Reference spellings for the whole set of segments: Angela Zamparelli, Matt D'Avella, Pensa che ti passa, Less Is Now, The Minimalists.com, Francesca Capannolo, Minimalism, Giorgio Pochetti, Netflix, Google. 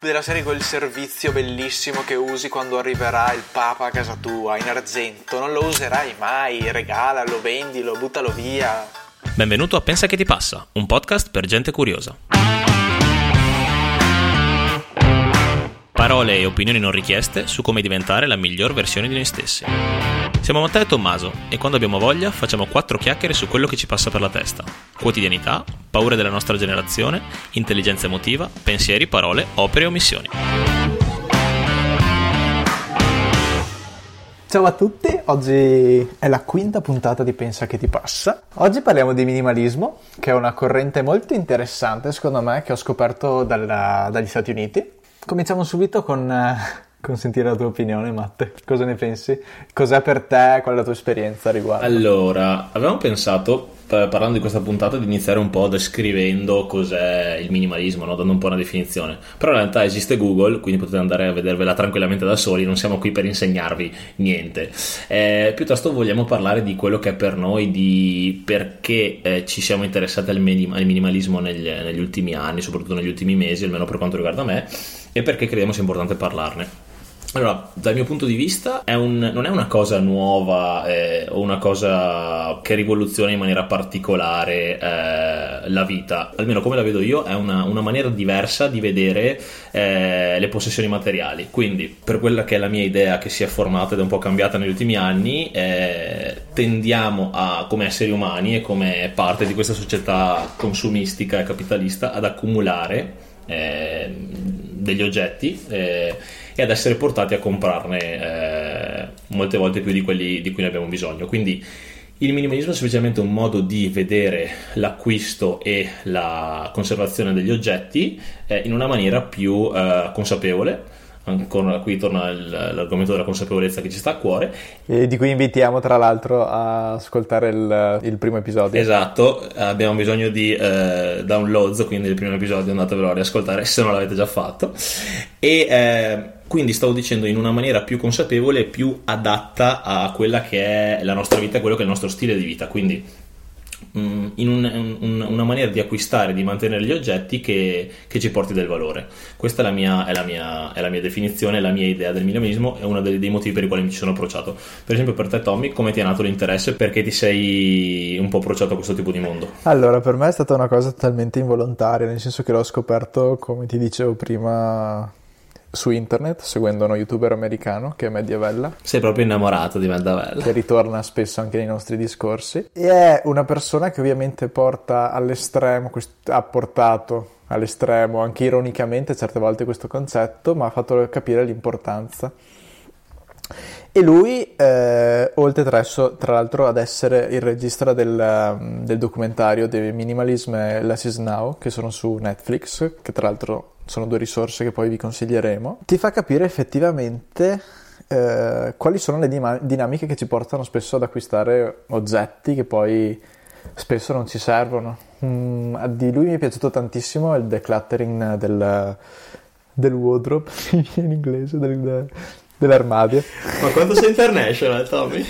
Della serie quel servizio bellissimo che usi quando arriverà il Papa a casa tua, in argento, non lo userai mai, regalalo, vendilo, buttalo via. Benvenuto a Pensa che ti passa, un podcast per gente curiosa. Parole e opinioni non richieste su come diventare la miglior versione di noi stessi. Siamo Matteo e Tommaso e quando abbiamo voglia facciamo 4 chiacchiere su quello che ci passa per la testa. Quotidianità, paure della nostra generazione, intelligenza emotiva, pensieri, parole, opere e omissioni. Ciao a tutti, oggi è la quinta puntata di Pensa che ti passa. Oggi parliamo di minimalismo, che è una corrente molto interessante secondo me che ho scoperto dagli Stati Uniti. Cominciamo subito con sentire la tua opinione, Matte. Cosa ne pensi? Cos'è per te? Qual è la tua esperienza a riguardo? Allora, avevamo pensato, parlando di questa puntata, di iniziare un po' descrivendo cos'è il minimalismo, no? Dando un po' una definizione. Però in realtà esiste Google, quindi potete andare a vedervela tranquillamente da soli, non siamo qui per insegnarvi niente. Piuttosto vogliamo parlare di quello che è per noi, di perché ci siamo interessati al minimalismo negli ultimi anni, soprattutto negli ultimi mesi, almeno per quanto riguarda me, e perché crediamo sia importante parlarne. Allora, dal mio punto di vista non è una cosa nuova o una cosa che rivoluziona in maniera particolare la vita, almeno come la vedo io è una maniera diversa di vedere le possessioni materiali. Quindi, per quella che è la mia idea, che si è formata ed è un po' cambiata negli ultimi anni, tendiamo a, come esseri umani e come parte di questa società consumistica e capitalista, ad accumulare degli oggetti e ad essere portati a comprarne molte volte più di quelli di cui ne abbiamo bisogno. Quindi il minimalismo è semplicemente un modo di vedere l'acquisto e la conservazione degli oggetti in una maniera più consapevole. Ancora qui torna l'argomento della consapevolezza che ci sta a cuore, e di cui invitiamo tra l'altro a ascoltare il primo episodio. Esatto, abbiamo bisogno di downloads, quindi il primo episodio andatevelo a riascoltare se non l'avete già fatto. E quindi stavo dicendo, in una maniera più consapevole, più adatta a quella che è la nostra vita, quello che è il nostro stile di vita. Quindi in una maniera di acquistare, di mantenere gli oggetti che ci porti del valore. Questa è la mia definizione, è la mia idea del minimalismo, è uno dei motivi per i quali mi ci sono approcciato. Per esempio, per te Tommy, come ti è nato l'interesse? Perché ti sei un po' approcciato a questo tipo di mondo? Allora, per me è stata una cosa totalmente involontaria, nel senso che l'ho scoperto, come ti dicevo prima, su internet, seguendo uno youtuber americano che è Matt D'Avella. Sei proprio innamorato di Matt D'Avella, che ritorna spesso anche nei nostri discorsi, e è una persona che ovviamente porta all'estremo, ha portato all'estremo anche ironicamente certe volte questo concetto, ma ha fatto capire l'importanza. E lui, oltre tra l'altro ad essere il regista del documentario The Minimalism e Less Is Now, che sono su Netflix, che tra l'altro sono 2 risorse che poi vi consiglieremo, ti fa capire effettivamente quali sono le dinamiche che ci portano spesso ad acquistare oggetti che poi spesso non ci servono. Di lui mi è piaciuto tantissimo il decluttering del wardrobe, in inglese, dell'armadio. Ma quanto sei international, Tommy?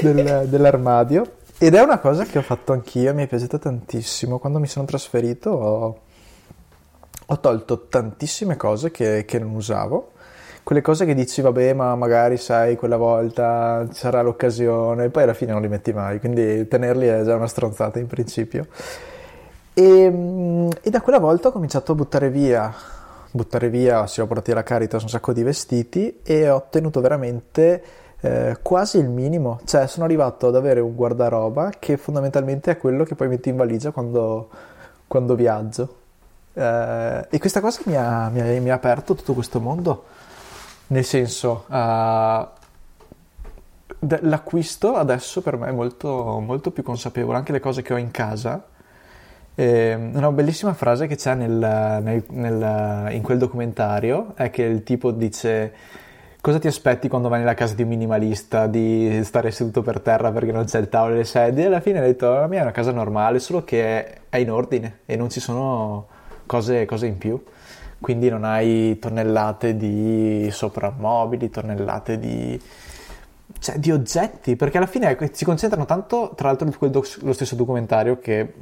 Dell'armadio. Ed è una cosa che ho fatto anch'io, mi è piaciuta tantissimo. Quando mi sono trasferito ho tolto tantissime cose che non usavo. Quelle cose che dici, vabbè, ma magari sai, quella volta sarà l'occasione, poi alla fine non li metti mai, quindi tenerli è già una stronzata in principio. E da quella volta ho cominciato a buttare via, ho portato alla Caritas un sacco di vestiti e ho ottenuto veramente quasi il minimo, cioè sono arrivato ad avere un guardaroba che fondamentalmente è quello che poi metto in valigia quando viaggio. E questa cosa mi ha aperto tutto questo mondo, nel senso l'acquisto adesso per me è molto, molto più consapevole, anche le cose che ho in casa. Una bellissima frase che c'è in quel documentario è che il tipo dice: cosa ti aspetti quando vai nella casa di un minimalista? Di stare seduto per terra perché non c'è il tavolo e le sedie? E alla fine ha detto: la mia è una casa normale, solo che è in ordine e non ci sono cose in più, quindi non hai tonnellate di soprammobili, tonnellate di oggetti, perché alla fine si concentrano tanto, tra l'altro lo stesso documentario, che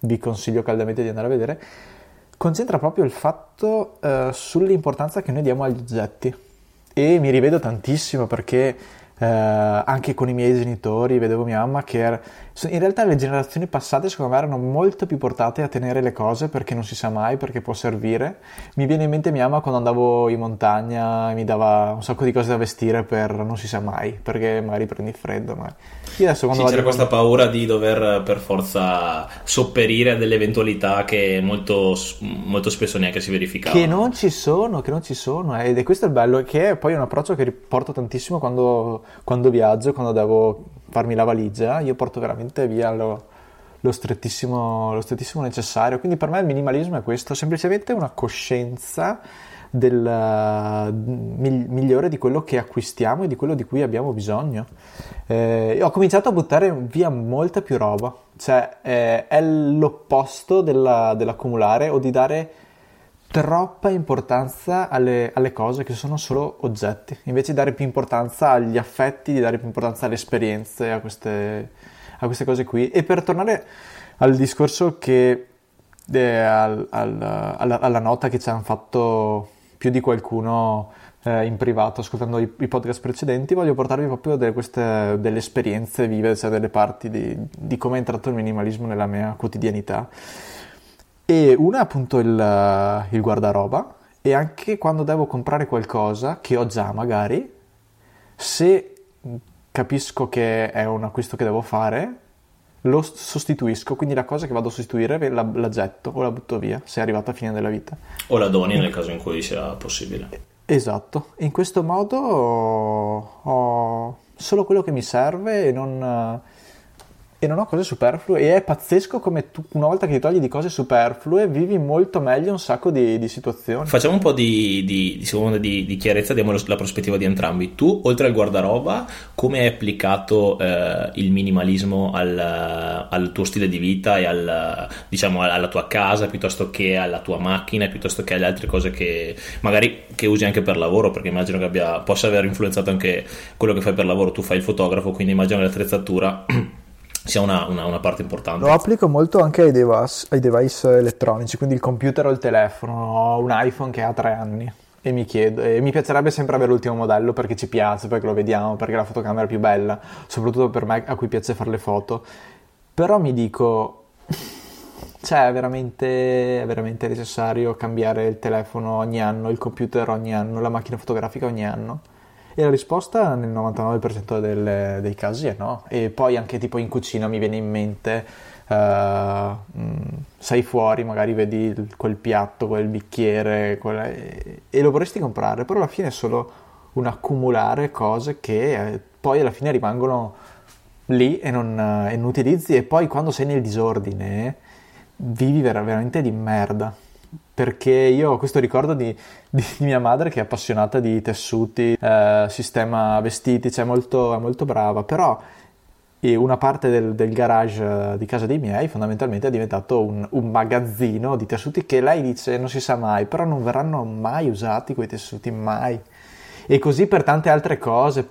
vi consiglio caldamente di andare a vedere, concentra proprio il fatto sull'importanza che noi diamo agli oggetti. E mi rivedo tantissimo perché anche con i miei genitori vedevo mia mamma che in realtà le generazioni passate secondo me erano molto più portate a tenere le cose perché non si sa mai, perché può servire. Mi viene in mente mia mamma quando andavo in montagna e mi dava un sacco di cose da vestire per non si sa mai, perché magari prendi freddo, ma io adesso quando c'era questa paura di dover per forza sopperire a delle eventualità che molto, molto spesso neanche si verificavano, che non ci sono, ed è questo il bello, che poi è un approccio che riporto tantissimo quando viaggio, quando devo farmi la valigia, io porto veramente via lo strettissimo necessario. Quindi per me il minimalismo è questo, semplicemente una coscienza migliore di quello che acquistiamo e di quello di cui abbiamo bisogno. Ho cominciato a buttare via molta più roba, cioè è l'opposto dell'accumulare o di dare troppa importanza alle cose che sono solo oggetti, invece di dare più importanza agli affetti, di dare più importanza alle esperienze, a queste cose qui. E per tornare al discorso che alla nota che ci hanno fatto più di qualcuno in privato ascoltando i podcast precedenti, voglio portarvi proprio delle esperienze vive, cioè delle parti di come è entrato il minimalismo nella mia quotidianità. E una appunto il guardaroba, e anche quando devo comprare qualcosa che ho già magari, se capisco che è un acquisto che devo fare, lo sostituisco, quindi la cosa che vado a sostituire la getto o la butto via se è arrivata a fine della vita, o la doni nel caso in cui sia possibile. Esatto, in questo modo ho solo quello che mi serve e non ho cose superflue, e è pazzesco come tu, una volta che ti togli di cose superflue, vivi molto meglio un sacco di situazioni. Facciamo un po' di chiarezza, diamo la prospettiva di entrambi. Tu, oltre al guardaroba, come hai applicato il minimalismo al tuo stile di vita e alla tua casa, piuttosto che alla tua macchina, piuttosto che alle altre cose che magari che usi anche per lavoro, perché immagino che possa aver influenzato anche quello che fai per lavoro. Tu fai il fotografo, quindi immagino l'attrezzatura sia una parte importante. Lo applico molto anche ai device elettronici, quindi il computer o il telefono. Ho un iPhone che ha 3 anni e mi piacerebbe sempre avere l'ultimo modello perché ci piace, perché lo vediamo, perché la fotocamera è più bella, soprattutto per me a cui piace fare le foto. Però mi dico, cioè è veramente necessario cambiare il telefono ogni anno, il computer ogni anno, la macchina fotografica ogni anno? E la risposta nel 99% dei casi è no. E poi anche tipo in cucina mi viene in mente, sei fuori, magari vedi quel piatto, quel bicchiere, e lo vorresti comprare, però alla fine è solo un accumulare cose che poi alla fine rimangono lì e non utilizzi, e poi quando sei nel disordine vivi veramente di merda. Perché io ho questo ricordo di mia madre che è appassionata di tessuti, sistema vestiti, cioè è molto brava, però una parte del garage di casa dei miei fondamentalmente è diventato un magazzino di tessuti che lei dice non si sa mai, però non verranno mai usati quei tessuti, mai. E così per tante altre cose,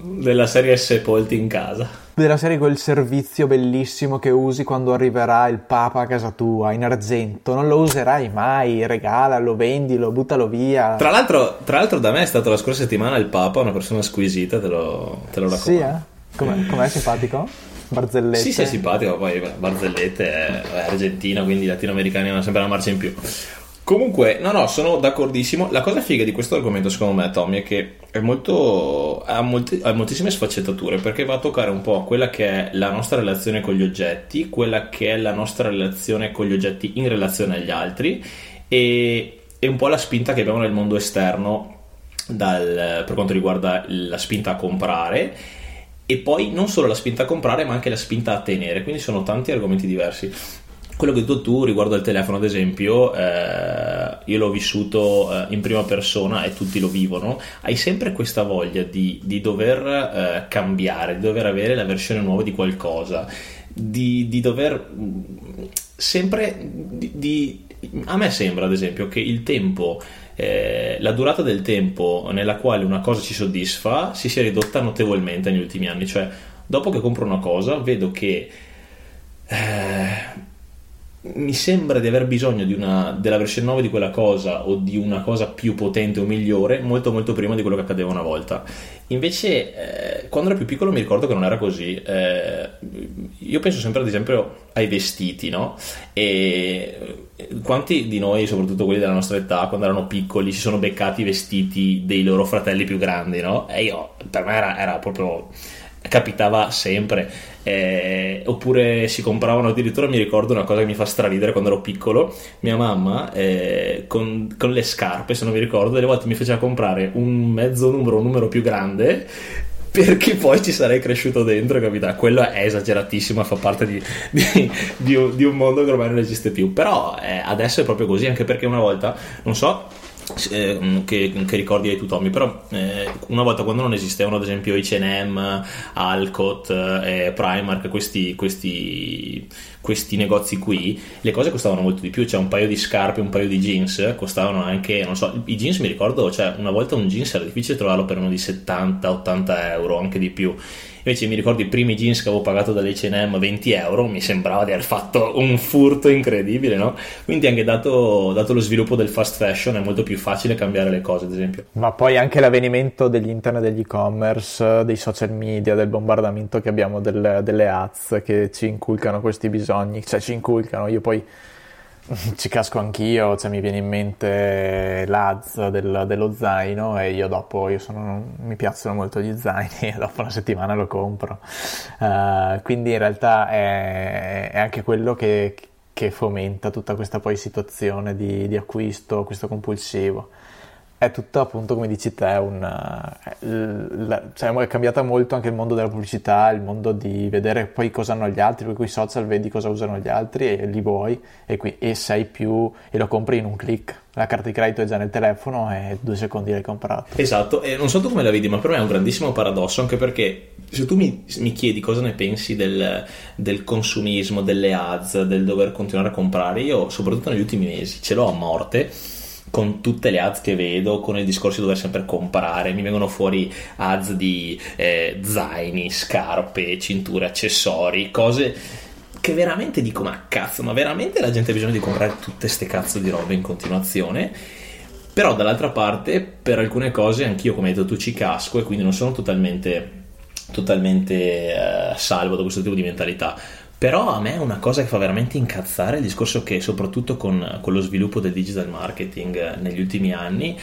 della serie Sepolti in casa, della serie quel servizio bellissimo che usi quando arriverà il Papa a casa tua in argento, non lo userai mai, regalalo, vendilo, buttalo via. Tra l'altro da me è stato la scorsa settimana il Papa, una persona squisita, te lo raccomando. Sì, eh? Com'è simpatico? Barzellette. Sì, è simpatico, poi Barzellette è argentina, quindi i latinoamericani hanno sempre una marcia in più. Comunque, no, sono d'accordissimo. La cosa figa di questo argomento, secondo me, Tommy, è che ha moltissime sfaccettature, perché va a toccare un po' quella che è la nostra relazione con gli oggetti, quella che è la nostra relazione con gli oggetti in relazione agli altri, e un po' la spinta che abbiamo nel mondo esterno per quanto riguarda la spinta a comprare. E poi non solo la spinta a comprare, ma anche la spinta a tenere. Quindi sono tanti argomenti diversi. Quello che hai detto tu riguardo al telefono, ad esempio, io l'ho vissuto in prima persona e tutti lo vivono. Hai sempre questa voglia di dover cambiare, di dover avere la versione nuova di qualcosa, di dover sempre a me sembra, ad esempio, che il tempo, la durata del tempo nella quale una cosa ci soddisfa si sia ridotta notevolmente negli ultimi anni. Cioè, dopo che compro una cosa vedo che mi sembra di aver bisogno di della versione 9 di quella cosa o di una cosa più potente o migliore molto molto prima di quello che accadeva una volta. Invece quando ero più piccolo mi ricordo che non era così. Io penso sempre ad esempio ai vestiti, no? E quanti di noi, soprattutto quelli della nostra età, quando erano piccoli si sono beccati i vestiti dei loro fratelli più grandi, no? E io, per me era proprio... capitava sempre, oppure si compravano addirittura, mi ricordo una cosa che mi fa straridere quando ero piccolo, mia mamma con le scarpe, se non mi ricordo, delle volte mi faceva comprare un numero più grande perché poi ci sarei cresciuto dentro, capita? Quello è esageratissimo, fa parte di un mondo che ormai non esiste più, però adesso è proprio così, anche perché una volta, non so che ricordi hai tu Tommy, però una volta quando non esistevano ad esempio H&M, Alcott, Primark, questi negozi qui, le cose costavano molto di più, cioè un paio di scarpe, un paio di jeans costavano anche, non so, i jeans mi ricordo, cioè una volta un jeans era difficile trovarlo per uno di 70-80 euro, anche di più. Invece mi ricordo i primi jeans che avevo pagato dall'H&M, 20 euro, mi sembrava di aver fatto un furto incredibile, no? Quindi anche dato lo sviluppo del fast fashion è molto più facile cambiare le cose, ad esempio. Ma poi anche l'avvenimento degli internet, degli e-commerce, dei social media, del bombardamento che abbiamo delle ads che ci inculcano questi bisogni, cioè ci inculcano, io poi ci casco anch'io, cioè mi viene in mente l'az dello zaino e mi piacciono molto gli zaini e dopo una settimana lo compro, quindi in realtà è anche quello che fomenta tutta questa poi situazione di acquisto, questo compulsivo. È tutto, appunto, come dici te, è cambiata molto anche il mondo della pubblicità, il mondo di vedere poi cosa hanno gli altri, per cui i social vedi cosa usano gli altri e li vuoi e sei più e lo compri in un click. La carta di credito è già nel telefono e 2 secondi l'hai comprato. Esatto, e non so tu come la vedi, ma per me è un grandissimo paradosso, anche perché se tu mi chiedi cosa ne pensi del consumismo, delle ads, del dover continuare a comprare, io soprattutto negli ultimi mesi ce l'ho a morte con tutte le ads che vedo, con il discorso di dover sempre comprare, mi vengono fuori ads di zaini, scarpe, cinture, accessori, cose che veramente dico ma cazzo, ma veramente la gente ha bisogno di comprare tutte ste cazzo di robe in continuazione? Però dall'altra parte per alcune cose anch'io, come hai detto tu, ci casco e quindi non sono totalmente salvo da questo tipo di mentalità. Però a me è una cosa che fa veramente incazzare il discorso che, soprattutto con lo sviluppo del digital marketing negli ultimi anni,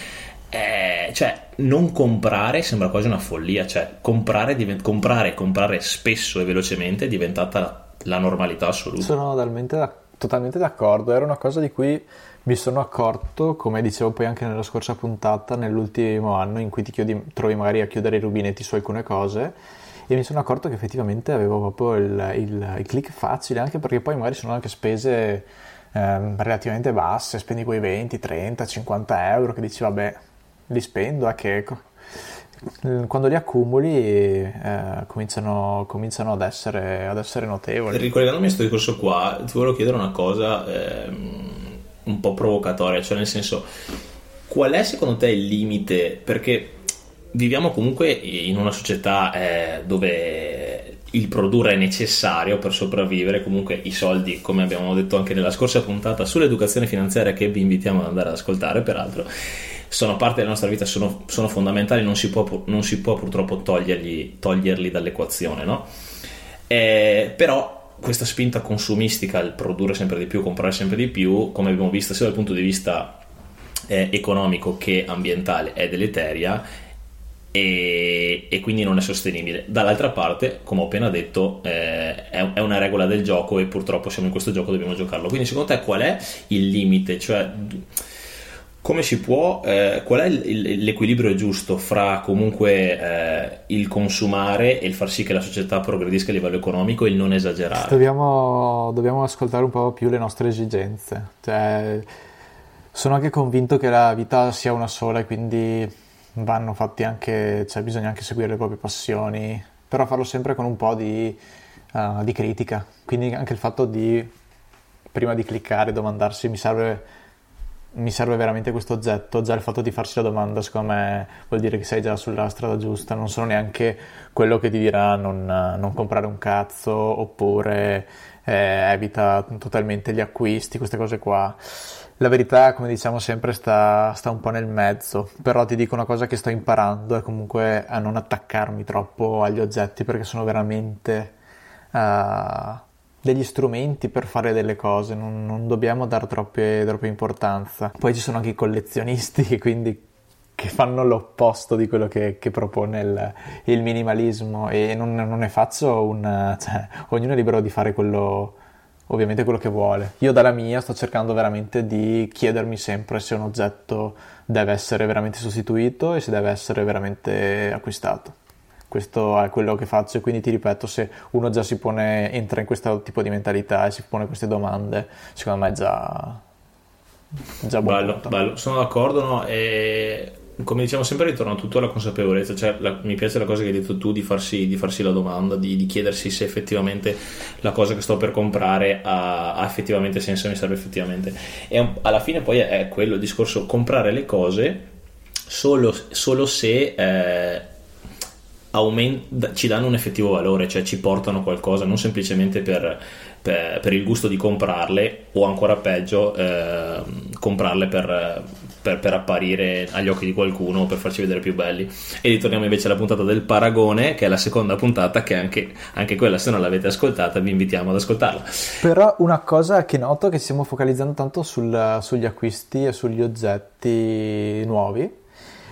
non comprare sembra quasi una follia, cioè comprare spesso e velocemente è diventata la normalità assoluta. Sono totalmente d'accordo, era una cosa di cui mi sono accorto, come dicevo poi anche nella scorsa puntata, nell'ultimo anno in cui trovi magari a chiudere i rubinetti su alcune cose, e mi sono accorto che effettivamente avevo proprio il click facile, anche perché poi magari sono anche spese relativamente basse, spendi quei 20, 30, 50 euro che dici vabbè li spendo, a che quando li accumuli cominciano ad essere notevoli. Ricollegandomi a questo discorso qua, ti volevo chiedere una cosa un po' provocatoria, cioè nel senso, qual è secondo te il limite? Perché viviamo comunque in una società dove il produrre è necessario per sopravvivere, comunque i soldi, come abbiamo detto anche nella scorsa puntata sull'educazione finanziaria, che vi invitiamo ad andare ad ascoltare peraltro, sono parte della nostra vita, sono fondamentali, non si può purtroppo toglierli dall'equazione, no? Però questa spinta consumistica, il produrre sempre di più, comprare sempre di più, come abbiamo visto sia dal punto di vista economico che ambientale, è deleteria e quindi non è sostenibile. Dall'altra parte, come ho appena detto, è una regola del gioco e purtroppo siamo in questo gioco, dobbiamo giocarlo. Quindi secondo te qual è il limite? Cioè come si può qual è l'equilibrio giusto fra comunque il consumare e il far sì che la società progredisca a livello economico e il non esagerare? Dobbiamo ascoltare un po' più le nostre esigenze, cioè, sono anche convinto che la vita sia una sola e quindi vanno fatti anche, cioè bisogna anche seguire le proprie passioni, però farlo sempre con un po' di critica, quindi anche il fatto di, prima di cliccare, domandarsi mi serve veramente questo oggetto. Già il fatto di farsi la domanda secondo me vuol dire che sei già sulla strada giusta, non sono neanche quello che ti dirà non comprare un cazzo, oppure evita totalmente gli acquisti, queste cose qua. La verità, come diciamo sempre, sta un po' nel mezzo, però ti dico una cosa che sto imparando, è comunque a non attaccarmi troppo agli oggetti, perché sono veramente degli strumenti per fare delle cose, non dobbiamo dare troppa importanza. Poi ci sono anche i collezionisti che quindi che fanno l'opposto di quello che propone il minimalismo, e non ne faccio ognuno è libero di fare quello che vuole. Io dalla mia sto cercando veramente di chiedermi sempre se un oggetto deve essere veramente sostituito e se deve essere veramente acquistato. Questo è quello che faccio, e quindi ti ripeto, se uno già entra in questo tipo di mentalità e si pone queste domande, secondo me è già bello. Sono d'accordo, no? E come diciamo sempre, ritorna tutto alla consapevolezza, cioè mi piace la cosa che hai detto tu di farsi la domanda, di chiedersi se effettivamente la cosa che sto per comprare ha effettivamente senso, mi serve effettivamente. E alla fine poi è quello il discorso: comprare le cose solo se ci danno un effettivo valore, cioè ci portano qualcosa, non semplicemente per il gusto di comprarle, o ancora peggio comprarle per apparire agli occhi di qualcuno, per farci vedere più belli. E ritorniamo invece alla puntata del paragone, che è la seconda puntata, che anche quella, se non l'avete ascoltata, vi invitiamo ad ascoltarla. Però una cosa che noto è che stiamo focalizzando tanto sugli acquisti e sugli oggetti nuovi,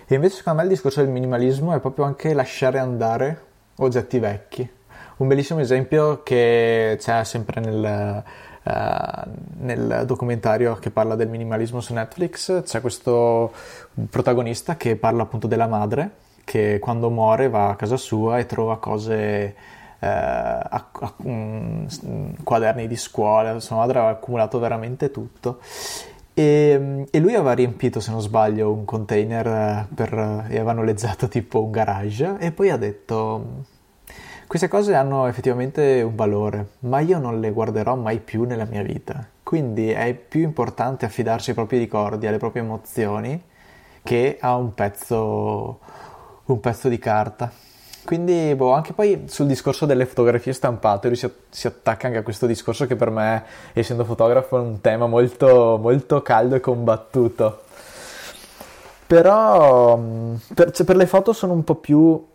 e invece secondo me il discorso del minimalismo è proprio anche lasciare andare oggetti vecchi. Un bellissimo esempio che c'è sempre nel documentario che parla del minimalismo su Netflix, c'è questo protagonista che parla appunto della madre, che quando muore va a casa sua e trova cose, quaderni di scuola, sua madre aveva accumulato veramente tutto. E lui aveva riempito, se non sbaglio, un container e avevano leggiato tipo un garage, e poi ha detto: queste cose hanno effettivamente un valore, ma io non le guarderò mai più nella mia vita. Quindi è più importante affidarsi ai propri ricordi, alle proprie emozioni, che a un pezzo di carta. Quindi anche poi sul discorso delle fotografie stampate lui si attacca anche a questo discorso, che per me, essendo fotografo, è un tema molto, molto caldo e combattuto. Però per le foto sono un po' più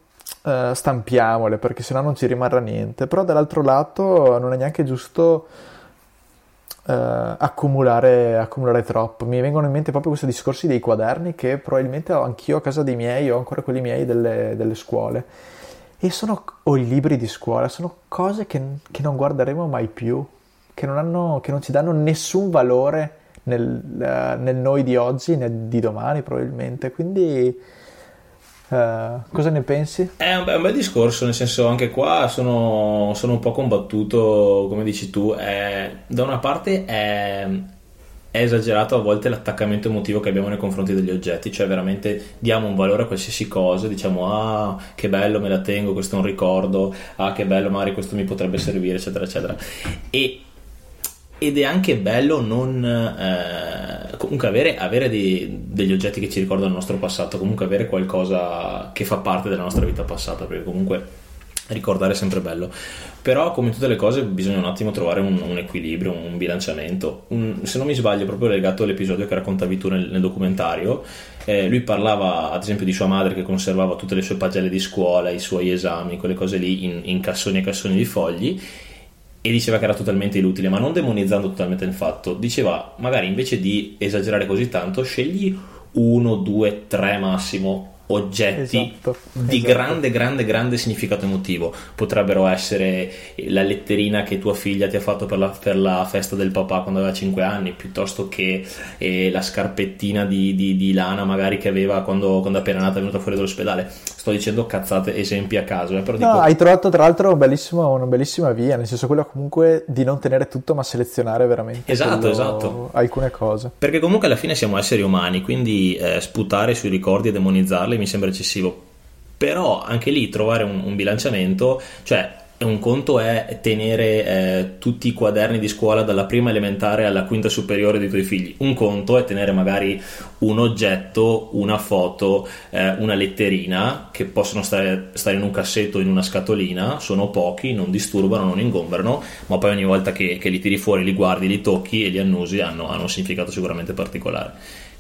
stampiamole, perché sennò non ci rimarrà niente. Però dall'altro lato non è neanche giusto accumulare troppo. Mi vengono in mente proprio questi discorsi dei quaderni, che probabilmente ho anch'io a casa dei miei, ho ancora quelli miei delle scuole. E o i libri di scuola, sono cose che non guarderemo mai più, che non ci danno nessun valore nel noi di oggi, né di domani probabilmente. Quindi cosa ne pensi? È un bel discorso, nel senso, anche qua sono un po' combattuto, come dici tu. Da una parte è esagerato a volte l'attaccamento emotivo che abbiamo nei confronti degli oggetti, cioè veramente diamo un valore a qualsiasi cosa, diciamo: ah, che bello, me la tengo, questo è un ricordo, ah, che bello, magari questo mi potrebbe servire, eccetera eccetera. Ed è anche bello non comunque avere degli oggetti che ci ricordano il nostro passato, comunque avere qualcosa che fa parte della nostra vita passata, perché comunque ricordare è sempre bello. Però, come tutte le cose, bisogna un attimo trovare un equilibrio, un bilanciamento. Se non mi sbaglio, proprio legato all'episodio che raccontavi tu nel documentario, lui parlava ad esempio di sua madre che conservava tutte le sue pagelle di scuola, i suoi esami, quelle cose lì in cassoni e cassoni di fogli, e diceva che era totalmente inutile, ma non demonizzando totalmente il fatto. Diceva: magari invece di esagerare così tanto, scegli 1, 2, 3 massimo oggetti, esatto, di grande significato emotivo. Potrebbero essere la letterina che tua figlia ti ha fatto per la festa del papà quando aveva 5 anni, piuttosto che la scarpettina di lana magari che aveva quando appena nata, è venuta fuori dall'ospedale. Sto dicendo cazzate, esempi a caso, però dico... No, hai trovato tra l'altro una bellissima via, nel senso, quella comunque di non tenere tutto, ma selezionare veramente esatto. Alcune cose, perché comunque alla fine siamo esseri umani, quindi sputare sui ricordi e demonizzarli mi sembra eccessivo. Però anche lì trovare un bilanciamento, cioè un conto è tenere tutti i quaderni di scuola dalla prima elementare alla quinta superiore dei tuoi figli, un conto è tenere magari un oggetto, una foto, una letterina che possono stare in un cassetto, in una scatolina, sono pochi, non disturbano, non ingombrano, ma poi ogni volta che li tiri fuori, li guardi, li tocchi e li annusi hanno un significato sicuramente particolare.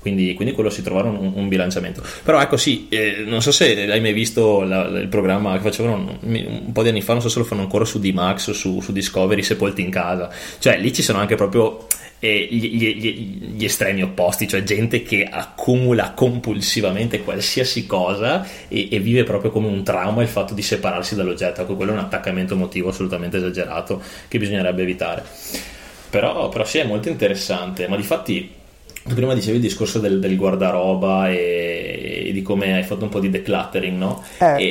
Quindi quello si trovano un bilanciamento. Però ecco sì, non so se hai mai visto il programma che facevano un po' di anni fa, non so se lo fanno ancora su D-Max o su Discovery, Sepolti in casa. Cioè lì ci sono anche proprio gli estremi opposti, cioè gente che accumula compulsivamente qualsiasi cosa e vive proprio come un trauma il fatto di separarsi dall'oggetto. Ecco, quello è un attaccamento emotivo assolutamente esagerato che bisognerebbe evitare. Però sì, è molto interessante, ma difatti... Tu prima dicevi il discorso del guardaroba e di come hai fatto un po' di decluttering, no?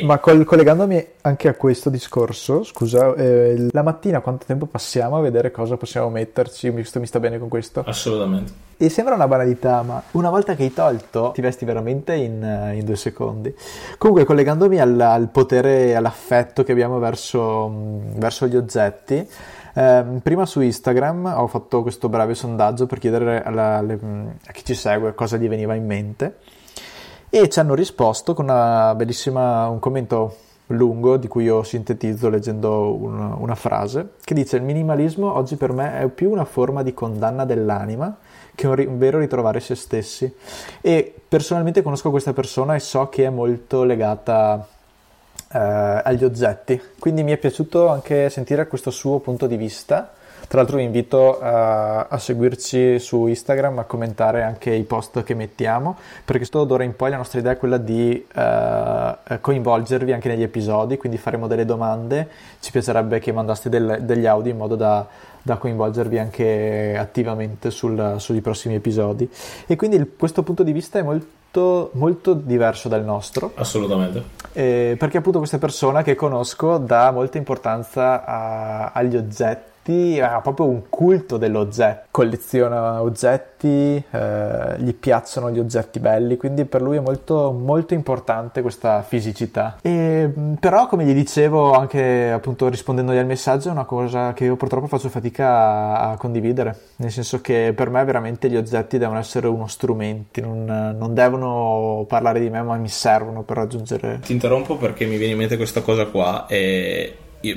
Ma collegandomi anche a questo discorso, scusa, la mattina quanto tempo passiamo a vedere cosa possiamo metterci, mi sta bene con questo? Assolutamente. E sembra una banalità, ma una volta che hai tolto ti vesti veramente in 2 secondi. Comunque, collegandomi al potere, all'affetto che abbiamo verso gli oggetti, prima su Instagram ho fatto questo breve sondaggio per chiedere a chi ci segue cosa gli veniva in mente, e ci hanno risposto con un commento lungo di cui io sintetizzo leggendo una frase che dice: il minimalismo oggi per me è più una forma di condanna dell'anima che un vero ritrovare se stessi. E personalmente conosco questa persona e so che è molto legata agli oggetti, quindi mi è piaciuto anche sentire questo suo punto di vista. Tra l'altro vi invito a seguirci su Instagram, a commentare anche i post che mettiamo, perché d'ora in poi la nostra idea è quella di coinvolgervi anche negli episodi, quindi faremo delle domande, ci piacerebbe che mandaste degli audio in modo da coinvolgervi anche attivamente sui prossimi episodi, e quindi questo punto di vista è molto diverso dal nostro, assolutamente, perché appunto questa persona che conosco dà molta importanza agli oggetti, ha proprio un culto dell'oggetto, colleziona oggetti, gli piacciono gli oggetti belli, quindi per lui è molto molto importante questa fisicità. E però, come gli dicevo anche appunto rispondendogli al messaggio, è una cosa che io purtroppo faccio fatica a condividere, nel senso che per me veramente gli oggetti devono essere uno strumento, non devono parlare di me, ma mi servono per raggiungere... Ti interrompo perché mi viene in mente questa cosa qua e io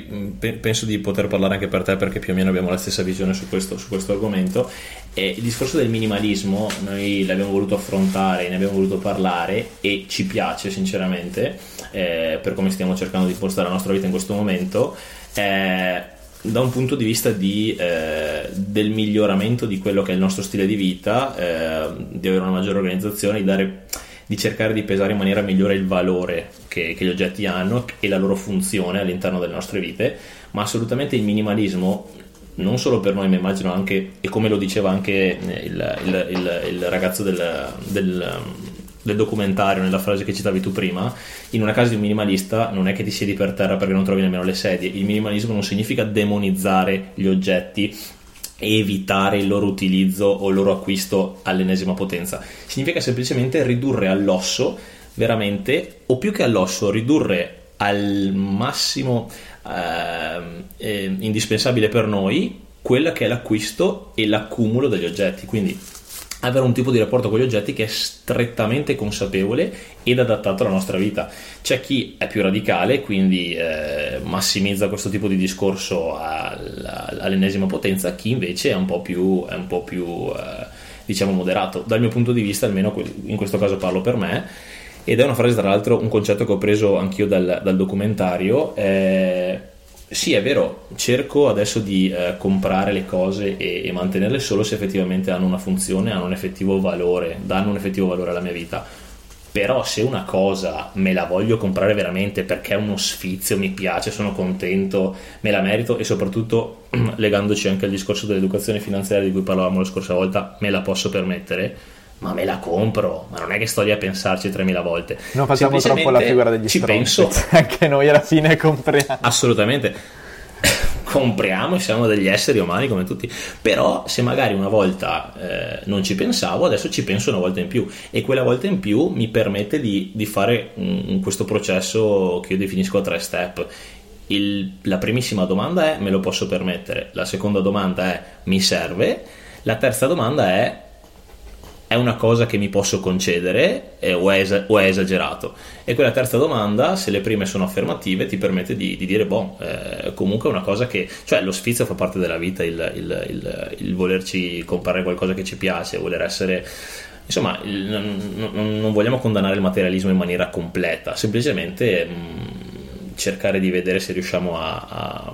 penso di poter parlare anche per te, perché più o meno abbiamo la stessa visione su questo argomento. E il discorso del minimalismo noi l'abbiamo voluto affrontare, ne abbiamo voluto parlare e ci piace sinceramente, per come stiamo cercando di impostare la nostra vita in questo momento, da un punto di vista del miglioramento di quello che è il nostro stile di vita, di avere una maggiore organizzazione, di cercare di pesare in maniera migliore il valore che gli oggetti hanno e la loro funzione all'interno delle nostre vite. Ma assolutamente il minimalismo, non solo per noi, ma immagino anche, e come lo diceva anche il ragazzo del documentario nella frase che citavi tu prima, in una casa di un minimalista non è che ti siedi per terra perché non trovi nemmeno le sedie. Il minimalismo non significa demonizzare gli oggetti e evitare il loro utilizzo o il loro acquisto all'ennesima potenza, significa semplicemente ridurre all'osso, veramente, o più che all'osso, ridurre al massimo indispensabile per noi quella che è l'acquisto e l'accumulo degli oggetti, quindi avere un tipo di rapporto con gli oggetti che è strettamente consapevole ed adattato alla nostra vita. C'è chi è più radicale, quindi massimizza questo tipo di discorso all'ennesima potenza, chi invece è un po' più diciamo moderato. Dal mio punto di vista, almeno in questo caso parlo per me, ed è una frase, tra l'altro, un concetto che ho preso anch'io dal documentario. Sì, è vero, cerco adesso di comprare le cose e mantenerle solo se effettivamente hanno una funzione, hanno un effettivo valore, danno un effettivo valore alla mia vita. Però se una cosa me la voglio comprare veramente perché è uno sfizio, mi piace, sono contento, me la merito, e soprattutto, legandoci anche al discorso dell'educazione finanziaria di cui parlavamo la scorsa volta, me la posso permettere, ma me la compro, ma non è che sto lì a pensarci 3000 volte. Non facciamo troppo la figura degli stronzi, anche noi alla fine compriamo. Assolutamente, compriamo, siamo degli esseri umani come tutti, però se magari una volta non ci pensavo, adesso ci penso una volta in più, e quella volta in più mi permette di fare questo processo che io definisco a 3 step. La primissima domanda è: me lo posso permettere? La seconda domanda è: mi serve? La terza domanda è: è una cosa che mi posso concedere o è esagerato? E quella terza domanda, se le prime sono affermative, ti permette di dire comunque è una cosa che, cioè, lo sfizio fa parte della vita, il volerci comprare qualcosa che ci piace, voler essere, insomma, non vogliamo condannare il materialismo in maniera completa, semplicemente cercare di vedere se riusciamo a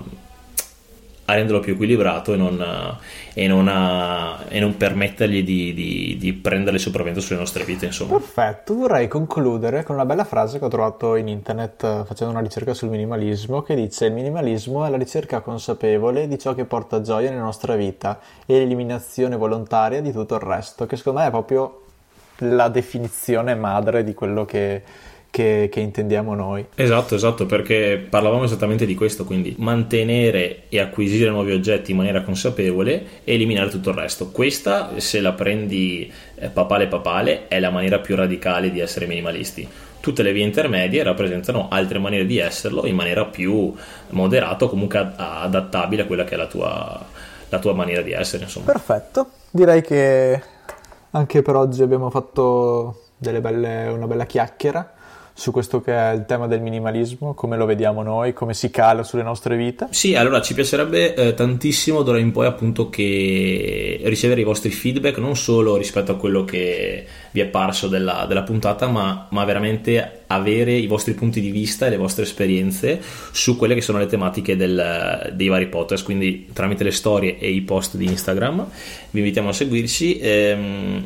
renderlo più equilibrato e non permettergli di prendere il sopravvento sulle nostre vite, insomma. Perfetto, vorrei concludere con una bella frase che ho trovato in internet facendo una ricerca sul minimalismo, che dice: il minimalismo è la ricerca consapevole di ciò che porta gioia nella nostra vita e l'eliminazione volontaria di tutto il resto, che secondo me è proprio la definizione madre di quello che intendiamo noi. Esatto, perché parlavamo esattamente di questo, quindi mantenere e acquisire nuovi oggetti in maniera consapevole e eliminare tutto il resto. Questa, se la prendi papale, è la maniera più radicale di essere minimalisti. Tutte le vie intermedie rappresentano altre maniere di esserlo in maniera più moderata o comunque adattabile a quella che è la tua maniera di essere, insomma. Perfetto, direi che anche per oggi abbiamo fatto una bella chiacchiera su questo che è il tema del minimalismo, come lo vediamo noi, come si cala sulle nostre vite. Sì, allora ci piacerebbe tantissimo d'ora in poi, appunto, che ricevere i vostri feedback, non solo rispetto a quello che vi è parso della puntata, ma veramente avere i vostri punti di vista e le vostre esperienze su quelle che sono le tematiche dei vari podcast, quindi tramite le storie e i post di Instagram vi invitiamo a seguirci,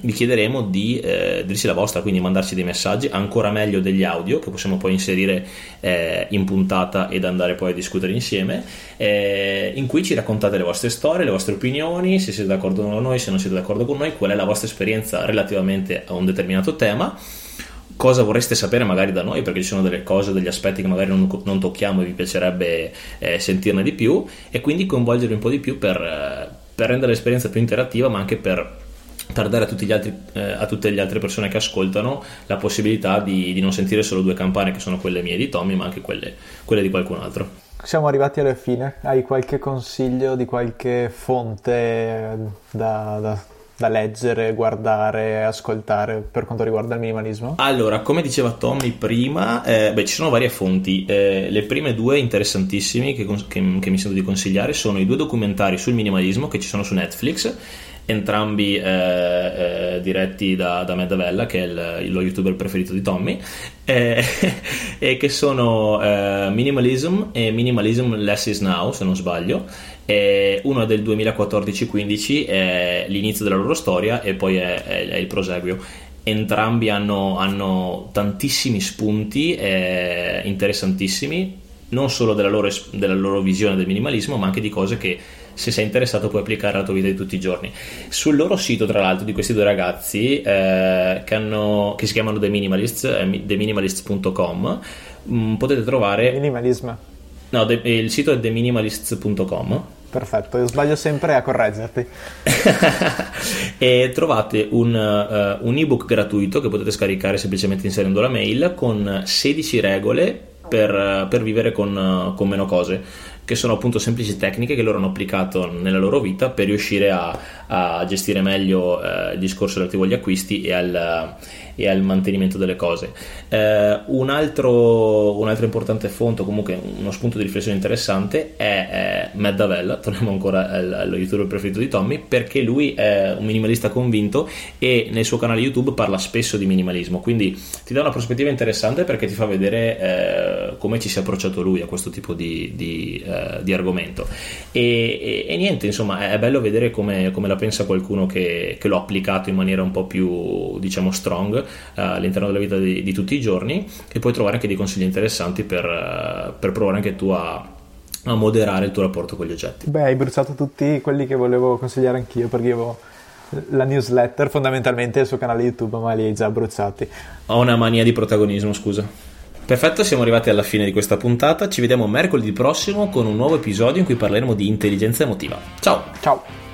vi chiederemo di dirci la vostra, quindi mandarci dei messaggi, ancora meglio degli audio che possiamo poi inserire in puntata ed andare poi a discutere insieme, in cui ci raccontate le vostre storie, le vostre opinioni, se siete d'accordo con noi, se non siete d'accordo con noi, qual è la vostra esperienza relativamente a un determinato tema, cosa vorreste sapere magari da noi, perché ci sono delle cose, degli aspetti che magari non tocchiamo e vi piacerebbe sentirne di più, e quindi coinvolgervi un po' di più per rendere l'esperienza più interattiva, ma anche per dare a tutte le altre persone che ascoltano la possibilità di non sentire solo due campane, che sono quelle mie di Tommy, ma anche quelle di qualcun altro. Siamo arrivati alla fine. Hai qualche consiglio di qualche fonte da leggere, guardare, ascoltare per quanto riguarda il minimalismo? Allora, come diceva Tommy prima, ci sono varie fonti, le prime due interessantissime che mi sento di consigliare sono i due documentari sul minimalismo che ci sono su Netflix, entrambi diretti da Matt D'Avella, che è lo youtuber preferito di Tommy, e che sono Minimalism e Minimalism Less Is Now, se non sbaglio. Uno è del 2014-15, è l'inizio della loro storia, e poi è il proseguio. Entrambi hanno tantissimi spunti interessantissimi, non solo della loro visione del minimalismo, ma anche di cose che, se sei interessato, puoi applicare alla tua vita di tutti i giorni. Sul loro sito, tra l'altro, di questi due ragazzi che si chiamano The Minimalists, The Minimalists.com, potete trovare il sito è The Minimalists.com. Perfetto, io sbaglio sempre a correggerti. E trovate un ebook gratuito che potete scaricare semplicemente inserendo la mail, con 16 regole per vivere con meno cose, che sono appunto semplici tecniche che loro hanno applicato nella loro vita per riuscire a gestire meglio il discorso relativo agli acquisti e al mantenimento delle cose. Un'altra importante fonte, comunque uno spunto di riflessione interessante, è Matt D'Avella, torniamo ancora allo youtuber preferito di Tommy, perché lui è un minimalista convinto e nel suo canale YouTube parla spesso di minimalismo, quindi ti dà una prospettiva interessante perché ti fa vedere come ci si è approcciato lui a questo tipo di argomento, e niente, insomma, è bello vedere come la pensa qualcuno che l'ha applicato in maniera un po' più, diciamo, strong all'interno della vita di tutti i giorni, e puoi trovare anche dei consigli interessanti per provare anche tu a moderare il tuo rapporto con gli oggetti. Beh, hai bruciato tutti quelli che volevo consigliare anch'io, perché avevo la newsletter fondamentalmente, il suo canale YouTube, ma li hai già bruciati. Ho una mania di protagonismo, scusa. Perfetto, siamo arrivati alla fine di questa puntata, ci vediamo mercoledì prossimo con un nuovo episodio in cui parleremo di intelligenza emotiva. Ciao! Ciao!